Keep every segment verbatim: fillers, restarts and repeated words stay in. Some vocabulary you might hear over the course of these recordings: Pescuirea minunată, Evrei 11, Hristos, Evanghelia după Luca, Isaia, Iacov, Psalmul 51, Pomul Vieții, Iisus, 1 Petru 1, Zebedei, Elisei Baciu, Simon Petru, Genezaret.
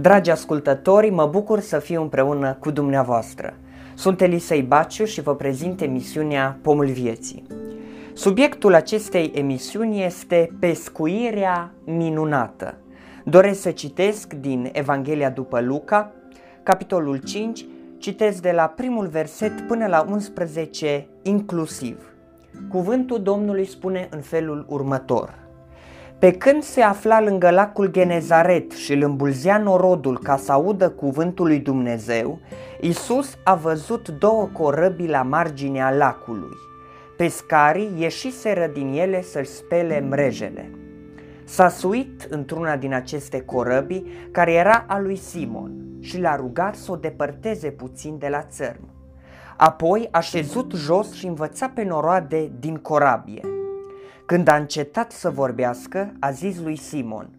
Dragi ascultători, mă bucur să fiu împreună cu dumneavoastră. Sunt Elisei Baciu și vă prezint emisiunea Pomul Vieții. Subiectul acestei emisiuni este Pescuirea minunată. Doresc să citesc din Evanghelia după Luca, capitolul cinci, citesc de la primul verset până la unsprezece inclusiv. Cuvântul Domnului spune în felul următor. Pe când se afla lângă lacul Genezaret și îl îmbulzea norodul ca să audă cuvântul lui Dumnezeu, Iisus a văzut două corăbii la marginea lacului. Pescarii ieșiseră din ele să-și spele mrejele. S-a suit într-una din aceste corăbii, care era a lui Simon, și l-a rugat să o depărteze puțin de la țărm. Apoi a șezut jos și învăța pe noroade din corabie. Când a încetat să vorbească, a zis lui Simon: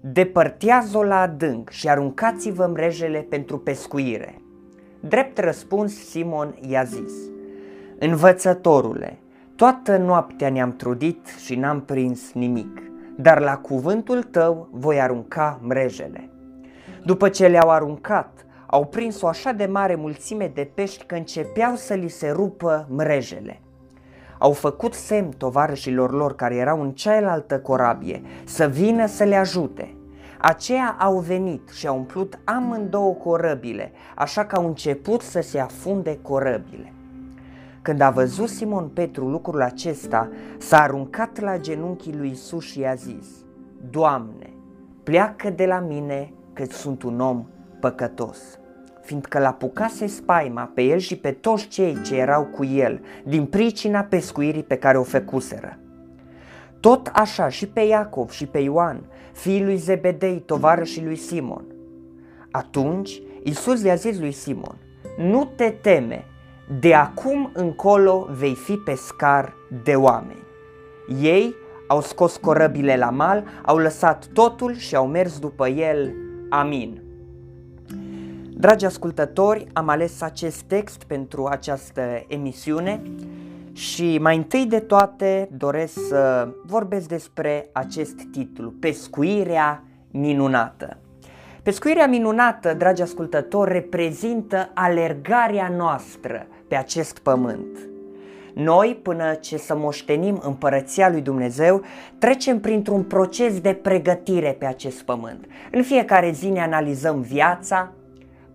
"Depărtează-o la adânc și aruncați-vă mrejele pentru pescuire." Drept răspuns, Simon i-a zis: "Învățătorule, toată noaptea ne-am trudit și n-am prins nimic, dar la cuvântul tău voi arunca mrejele." După ce le-au aruncat, au prins o așa de mare mulțime de pești că începeau să li se rupă mrejele. Au făcut semn tovarășilor lor care erau în cealaltă corabie să vină să le ajute. Aceia au venit și au umplut amândouă corăbile, așa că au început să se afunde corăbile. Când a văzut Simon Petru lucrul acesta, s-a aruncat la genunchii lui Iisus și i-a zis: "Doamne, pleacă de la mine, că sunt un om păcătos." Fiindcă l-apucase spaima pe el și pe toți cei ce erau cu el, din pricina pescuirii pe care o făcuseră. Tot așa și pe Iacov și pe Ioan, fiii lui Zebedei, tovarășii lui Simon. Atunci Iisus i-a zis lui Simon: "Nu te teme, de acum încolo vei fi pescar de oameni." Ei au scos corăbile la mal, au lăsat totul și au mers după el. Amin. Dragi ascultători, am ales acest text pentru această emisiune și mai întâi de toate doresc să vorbesc despre acest titlu, Pescuirea minunată. Pescuirea minunată, dragi ascultători, reprezintă alergarea noastră pe acest pământ. Noi, până ce să moștenim împărăția lui Dumnezeu, trecem printr-un proces de pregătire pe acest pământ. În fiecare zi ne analizăm viața,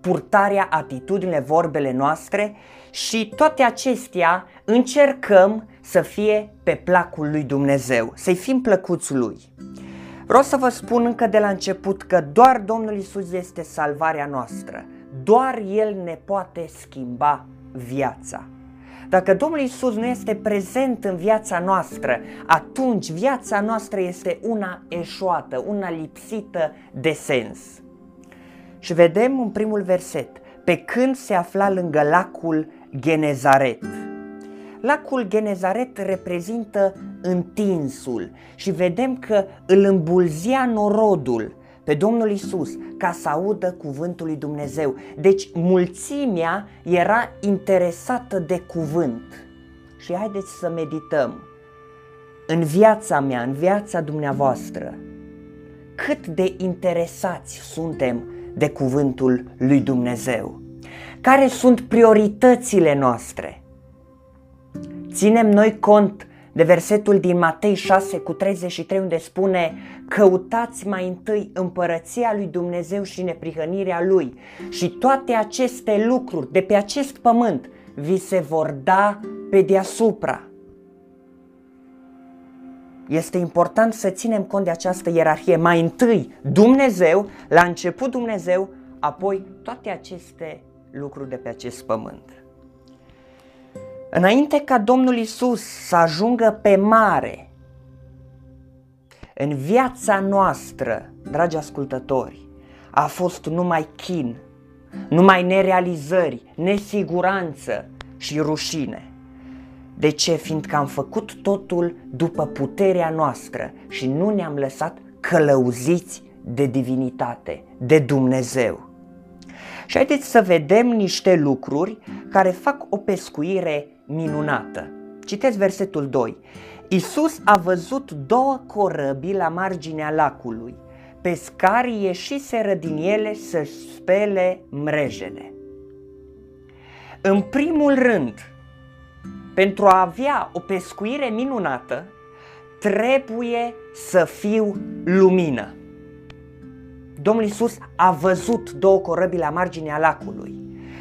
purtarea, atitudinile, vorbele noastre și toate acestea încercăm să fie pe placul lui Dumnezeu, să-i fim plăcuți lui. Vreau să vă spun încă de la început că doar Domnul Iisus este salvarea noastră, doar El ne poate schimba viața. Dacă Domnul Iisus nu este prezent în viața noastră, atunci viața noastră este una eșuată, una lipsită de sens. Și vedem în primul verset, pe când se afla lângă lacul Genezaret. Lacul Genezaret reprezintă întinsul și vedem că îl îmbulzea norodul pe Domnul Iisus ca să audă cuvântul lui Dumnezeu. Deci mulțimea era interesată de cuvânt. Și haideți să medităm în viața mea, în viața dumneavoastră, cât de interesați suntem de cuvântul lui Dumnezeu. Care sunt prioritățile noastre? Ținem noi cont de versetul din Matei șase cu treizeci și trei unde spune: "Căutați mai întâi împărăția lui Dumnezeu și neprihănirea lui și toate aceste lucruri de pe acest pământ vi se vor da pe deasupra." Este important să ținem cont de această ierarhie. Mai întâi Dumnezeu, la început Dumnezeu, apoi toate aceste lucruri de pe acest pământ. Înainte ca Domnul Iisus să ajungă pe mare, în viața noastră, dragi ascultători, a fost numai chin, numai nerealizări, nesiguranță și rușine. De ce? Fiindcă am făcut totul după puterea noastră și nu ne-am lăsat călăuziți de divinitate, de Dumnezeu. Și haideți să vedem niște lucruri care fac o pescuire minunată. Citesc versetul doi. Iisus a văzut două corăbii la marginea lacului. pescarii ieșiseră din ele să-și spele mrejele. În primul rând, pentru a avea o pescuire minunată, trebuie să fiu lumină. Domnul Iisus a văzut două corăbii la marginea lacului.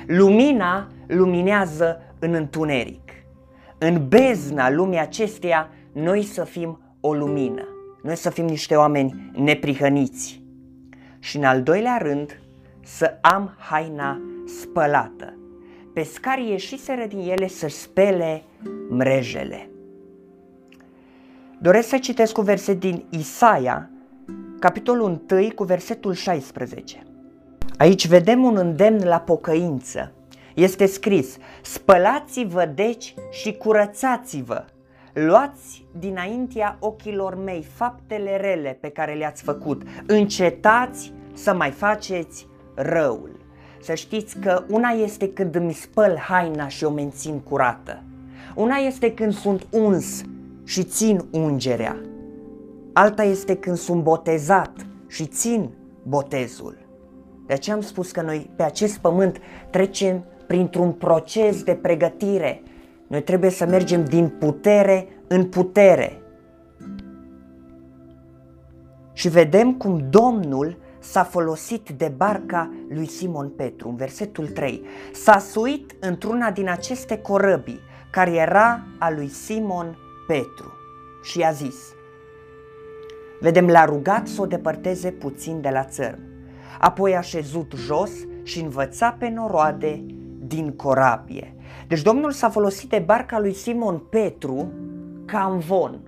Lumina luminează în întuneric. În bezna lumii acesteia, noi să fim o lumină. Noi să fim niște oameni neprihăniți. Și în al doilea rând, să am haina spălată. Pescarii ieșiseră din ele să spele mrejele. Doresc să citesc un verset din Isaia, capitolul unu, cu versetul șaisprezece. Aici vedem un îndemn la pocăință. Este scris: spălați-vă deci și curățați-vă, luați dinaintea ochilor mei faptele rele pe care le-ați făcut, încetați să mai faceți răul. Să știți că una este când îmi spăl haina și o mențin curată, una este când sunt uns și țin ungerea, alta este când sunt botezat și țin botezul. De aceea am spus că noi pe acest pământ trecem printr-un proces de pregătire. Noi trebuie să mergem din putere în putere. Și vedem cum Domnul s-a folosit de barca lui Simon Petru. În versetul trei, s-a suit într-una din aceste corăbii care era a lui Simon Petru și i-a zis, vedem, l-a rugat să o depărteze puțin de la țărm. Apoi a șezut jos și învăța pe noroade din corabie. Deci Domnul s-a folosit de barca lui Simon Petru ca amvon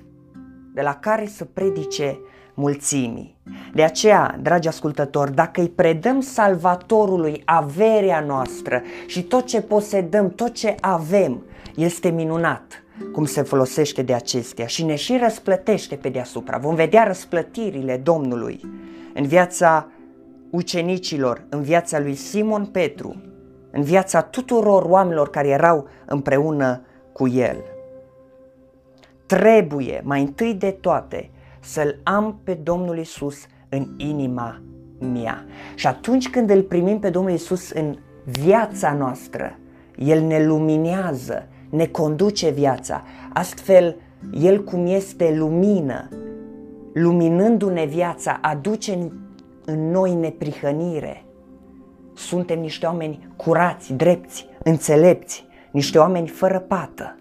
de la care să predice mulțimii. De aceea, dragi ascultători, dacă îi predăm Salvatorului averea noastră și tot ce posedăm, tot ce avem, este minunat cum se folosește de acestea și ne și răsplătește pe deasupra. Vom vedea răsplătirile Domnului în viața ucenicilor, în viața lui Simon Petru, în viața tuturor oamenilor care erau împreună cu el. Trebuie mai întâi de toate să-L am pe Domnul Iisus în inima mea. Și atunci când îl primim pe Domnul Iisus în viața noastră, El ne luminează, ne conduce viața. Astfel, El, cum este lumină, luminându-ne viața, aduce în noi neprihănire. Suntem niște oameni curați, drepți, înțelepți, niște oameni fără pată.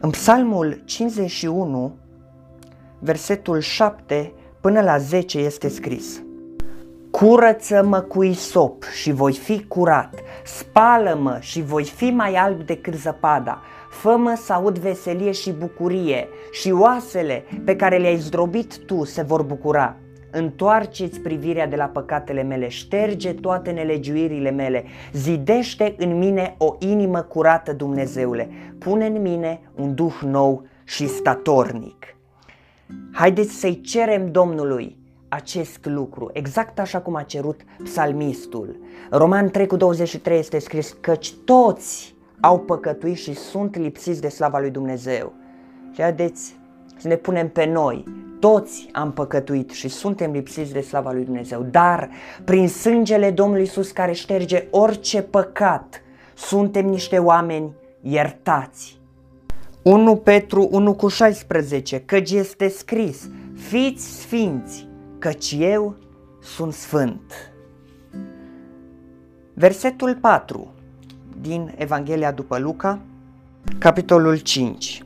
În Psalmul cincizeci și unu, versetul șapte până la zece este scris: curăță-mă cu isop și voi fi curat, spală-mă și voi fi mai alb decât zăpada, fă-mă să aud veselie și bucurie și oasele pe care le-ai zdrobit tu se vor bucura. Întoarceți privirea de la păcatele mele, șterge toate nelegiuirile mele, zidește în mine o inimă curată, Dumnezeule, pune în mine un duh nou și statornic. Haideți să-i cerem Domnului acest lucru, exact așa cum a cerut psalmistul. Romani trei cu douăzeci și trei este scris: căci toți au păcătuit și sunt lipsiți de slava lui Dumnezeu. Și haideți să ne punem pe noi. Toți am păcătuit și suntem lipsiți de slava lui Dumnezeu, dar prin sângele Domnului Iisus care șterge orice păcat, suntem niște oameni iertați. întâi Petru unu cu șaisprezece, căci este scris: fiți sfinți, căci eu sunt sfânt. Versetul patru din Evanghelia după Luca, capitolul cinci.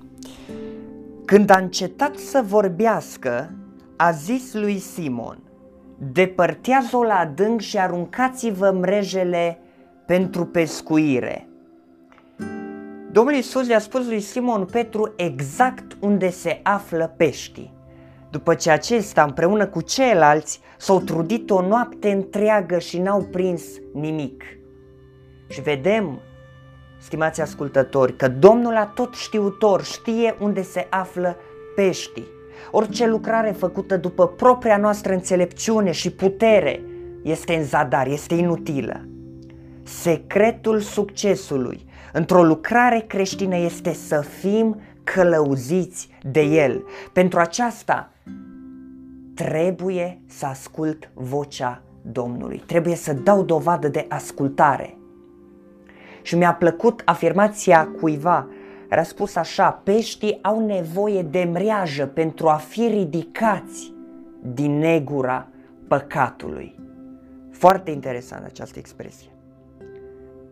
Când a încetat să vorbească, a zis lui Simon: depărtează-o la adânc și aruncați-vă mrejele pentru pescuire. Domnul Iisus le-a spus lui Simon Petru exact unde se află peștii. După ce acesta împreună cu ceilalți s-au trudit o noapte întreagă și n-au prins nimic. Și vedem, stimați ascultători, că Domnul Atotștiutor știe unde se află peștii. Orice lucrare făcută după propria noastră înțelepciune și putere este în zadar, este inutilă. Secretul succesului într-o lucrare creștină este să fim călăuziți de El. Pentru aceasta trebuie să ascult vocea Domnului, trebuie să dau dovadă de ascultare. Și mi-a plăcut afirmația cuiva, a spus așa: peștii au nevoie de mreajă pentru a fi ridicați din negura păcatului. Foarte interesant această expresie.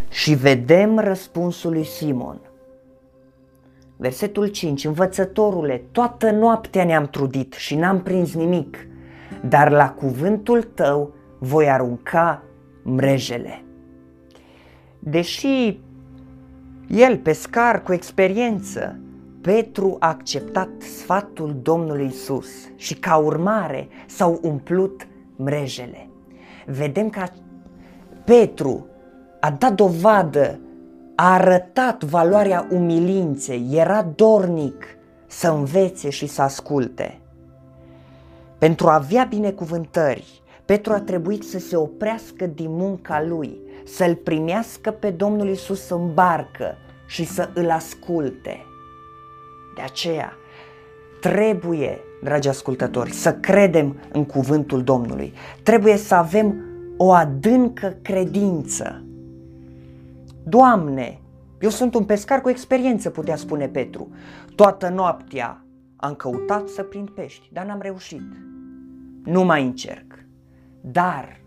Și vedem răspunsul lui Simon. Versetul cinci: învățătorule, toată noaptea ne-am trudit și n-am prins nimic, dar la cuvântul tău voi arunca mrejele. Deși el, pescar cu experiență, Petru a acceptat sfatul Domnului Isus și ca urmare s-au umplut mrejele. Vedem că Petru a dat dovadă, a arătat valoarea umilinței, era dornic să învețe și să asculte. Pentru a avea binecuvântări, Petru a trebuit să se oprească din munca lui, să-L primească pe Domnul Iisus în barcă și să Îl asculte. De aceea trebuie, dragi ascultători, să credem în cuvântul Domnului. Trebuie să avem o adâncă credință. Doamne, eu sunt un pescar cu experiență, putea spune Petru. Toată noaptea am căutat să prind pești, dar n-am reușit. Nu mai încerc. Dar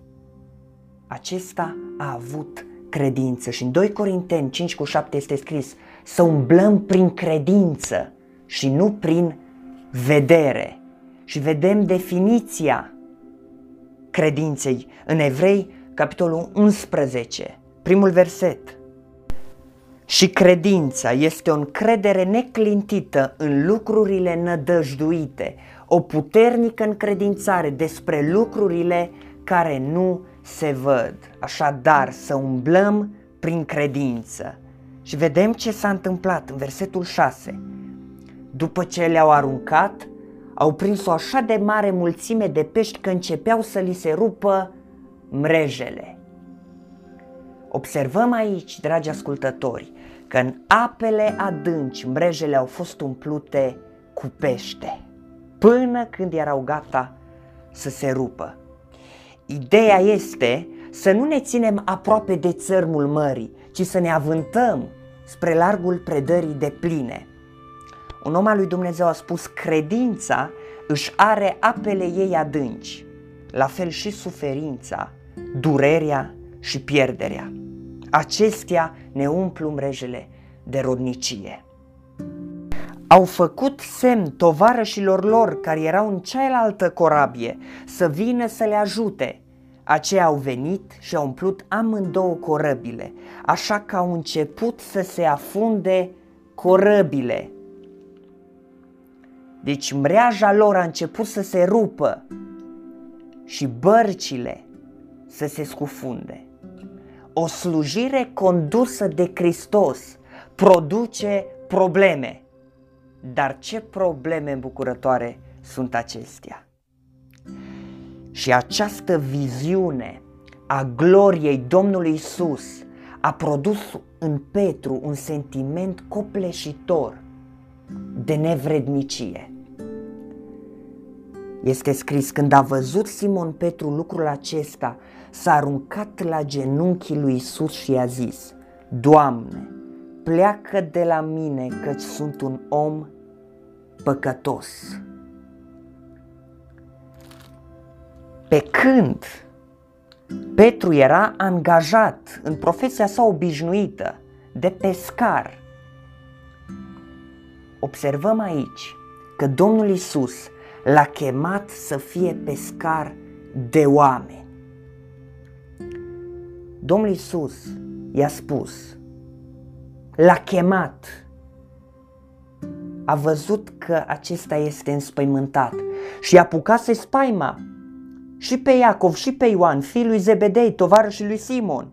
acesta a avut credință și în doi Corinteni cinci cu șapte este scris: să umblăm prin credință și nu prin vedere. Și vedem definiția credinței în Evrei, capitolul unsprezece, primul verset. Și credința este o încredere neclintită în lucrurile nădăjduite, o puternică încredințare despre lucrurile care nu se văd. Așadar, să umblăm prin credință. Și vedem ce s-a întâmplat în versetul șase. După ce le-au aruncat, au prins o așa de mare mulțime de pești că începeau să li se rupă mrejele. Observăm aici, dragi ascultători, că în apele adânci mrejele au fost umplute cu pește, până când erau gata să se rupă. Ideea este să nu ne ținem aproape de țărmul mării, ci să ne avântăm spre largul predării de pline. Un om al lui Dumnezeu a spus: credința își are apele ei adânci, la fel și suferința, durerea și pierderea. Acestea ne umplu mrejele de rodnicie. Au făcut semn tovarășilor lor care erau în cealaltă corabie să vină să le ajute. Aceia au venit și au umplut amândouă corăbile, așa că au început să se afunde corăbile. Deci mreaja lor a început să se rupă și bărcile să se scufunde. O slujire condusă de Hristos produce probleme. Dar ce probleme îmbucurătoare sunt acestea! Și această viziune a gloriei Domnului Isus a produs în Petru un sentiment copleșitor de nevrednicie. Este scris: când a văzut Simon Petru lucrul acesta, s-a aruncat la genunchii lui Isus și i-a zis: Doamne, pleacă de la mine, căci sunt un om păcătos. Pe când Petru era angajat în profesia sa obișnuită de pescar, observăm aici că Domnul Iisus l-a chemat să fie pescar de oameni. Domnul Iisus i-a spus, l-a chemat, a văzut că acesta este înspăimântat și i-a să-i spaima și pe Iacov și pe Ioan, fiul lui Zebedei, tovarășul lui Simon.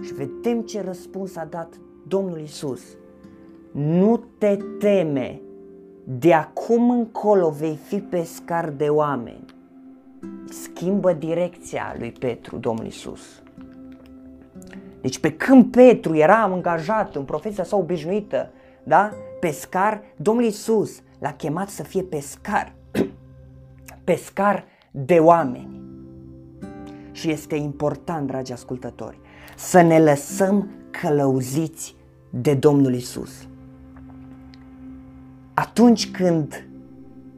Și vedem ce răspuns a dat Domnul Iisus: nu te teme, de acum încolo vei fi pescar de oameni. Schimbă direcția lui Petru Domnul Iisus. Deci pe când Petru era angajat în profesia sa obișnuită, da? pescar, Domnul Iisus l-a chemat să fie pescar, pescar de oameni. Și este important, dragi ascultători, să ne lăsăm călăuziți de Domnul Iisus. Atunci când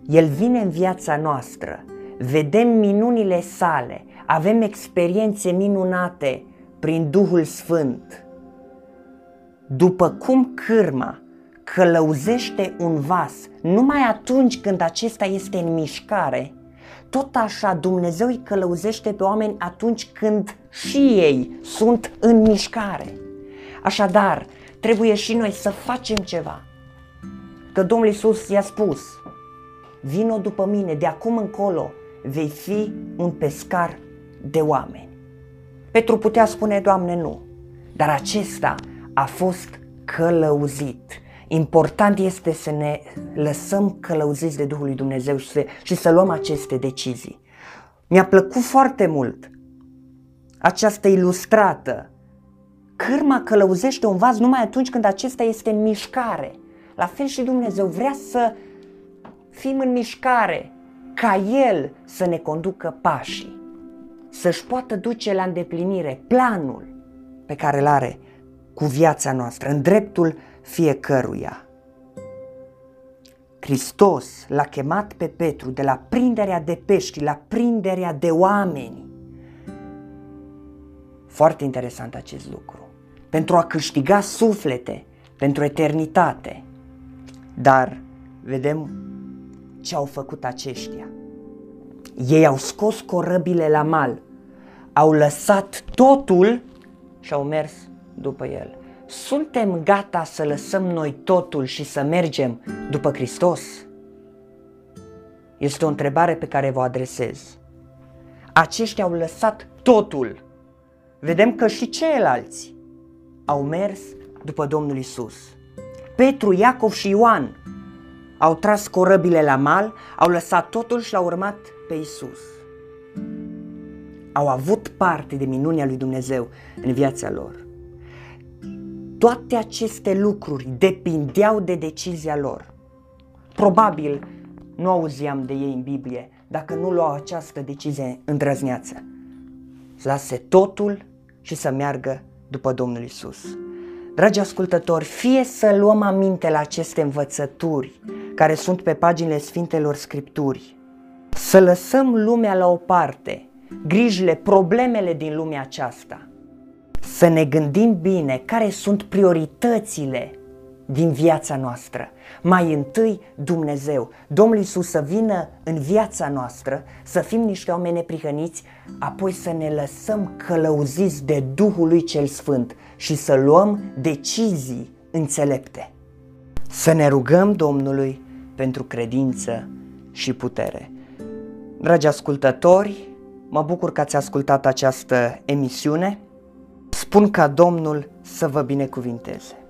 El vine în viața noastră, vedem minunile sale, avem experiențe minunate prin Duhul Sfânt. După cum cârma călăuzește un vas numai atunci când acesta este în mișcare, tot așa Dumnezeu îi călăuzește pe oameni atunci când și ei sunt în mișcare. Așadar, trebuie și noi să facem ceva. Că Domnul Iisus i-a spus: vino după mine, de acum încolo vei fi un pescar de oameni. Petru putea spune: Doamne, nu, dar acesta a fost călăuzit. Important este să ne lăsăm călăuziți de Duhul lui Dumnezeu și să, și să luăm aceste decizii. Mi-a plăcut foarte mult această ilustrată. Cârma călăuzește un vas numai atunci când acesta este în mișcare. La fel și Dumnezeu vrea să fim în mișcare, ca El să ne conducă pașii, să-și poată duce la îndeplinire planul pe care îl are cu viața noastră, în dreptul fiecăruia. Hristos l-a chemat pe Petru de la prinderea de pești la prinderea de oameni. Foarte interesant acest lucru. Pentru a câștiga suflete pentru eternitate. Dar vedem ce au făcut aceștia. Ei au scos corăbile la mal, au lăsat totul și au mers după El. Suntem gata să lăsăm noi totul și să mergem după Hristos? Este o întrebare pe care vă adresez. Aceștia au lăsat totul. Vedem că și ceilalți au mers după Domnul Iisus. Petru, Iacov și Ioan au tras corăbile la mal, au lăsat totul și l-au urmat pe Iisus. Au avut parte de minunea lui Dumnezeu în viața lor. Toate aceste lucruri depindeau de decizia lor. Probabil nu auzeam de ei în Biblie dacă nu luau această decizie îndrăzneață. Să lase totul și să meargă după Domnul Iisus. Dragi ascultători, fie să luăm aminte la aceste învățături care sunt pe paginile Sfintelor Scripturi, să lăsăm lumea la o parte, grijile, problemele din lumea aceasta, să ne gândim bine care sunt prioritățile din viața noastră. Mai întâi Dumnezeu, Domnul Iisus să vină în viața noastră, să fim niște oameni neprihăniți, apoi să ne lăsăm călăuziți de Duhul lui cel Sfânt și să luăm decizii înțelepte. Să ne rugăm Domnului pentru credință și putere. Dragi ascultători, mă bucur că ați ascultat această emisiune. Spun ca Domnul să vă binecuvinteze.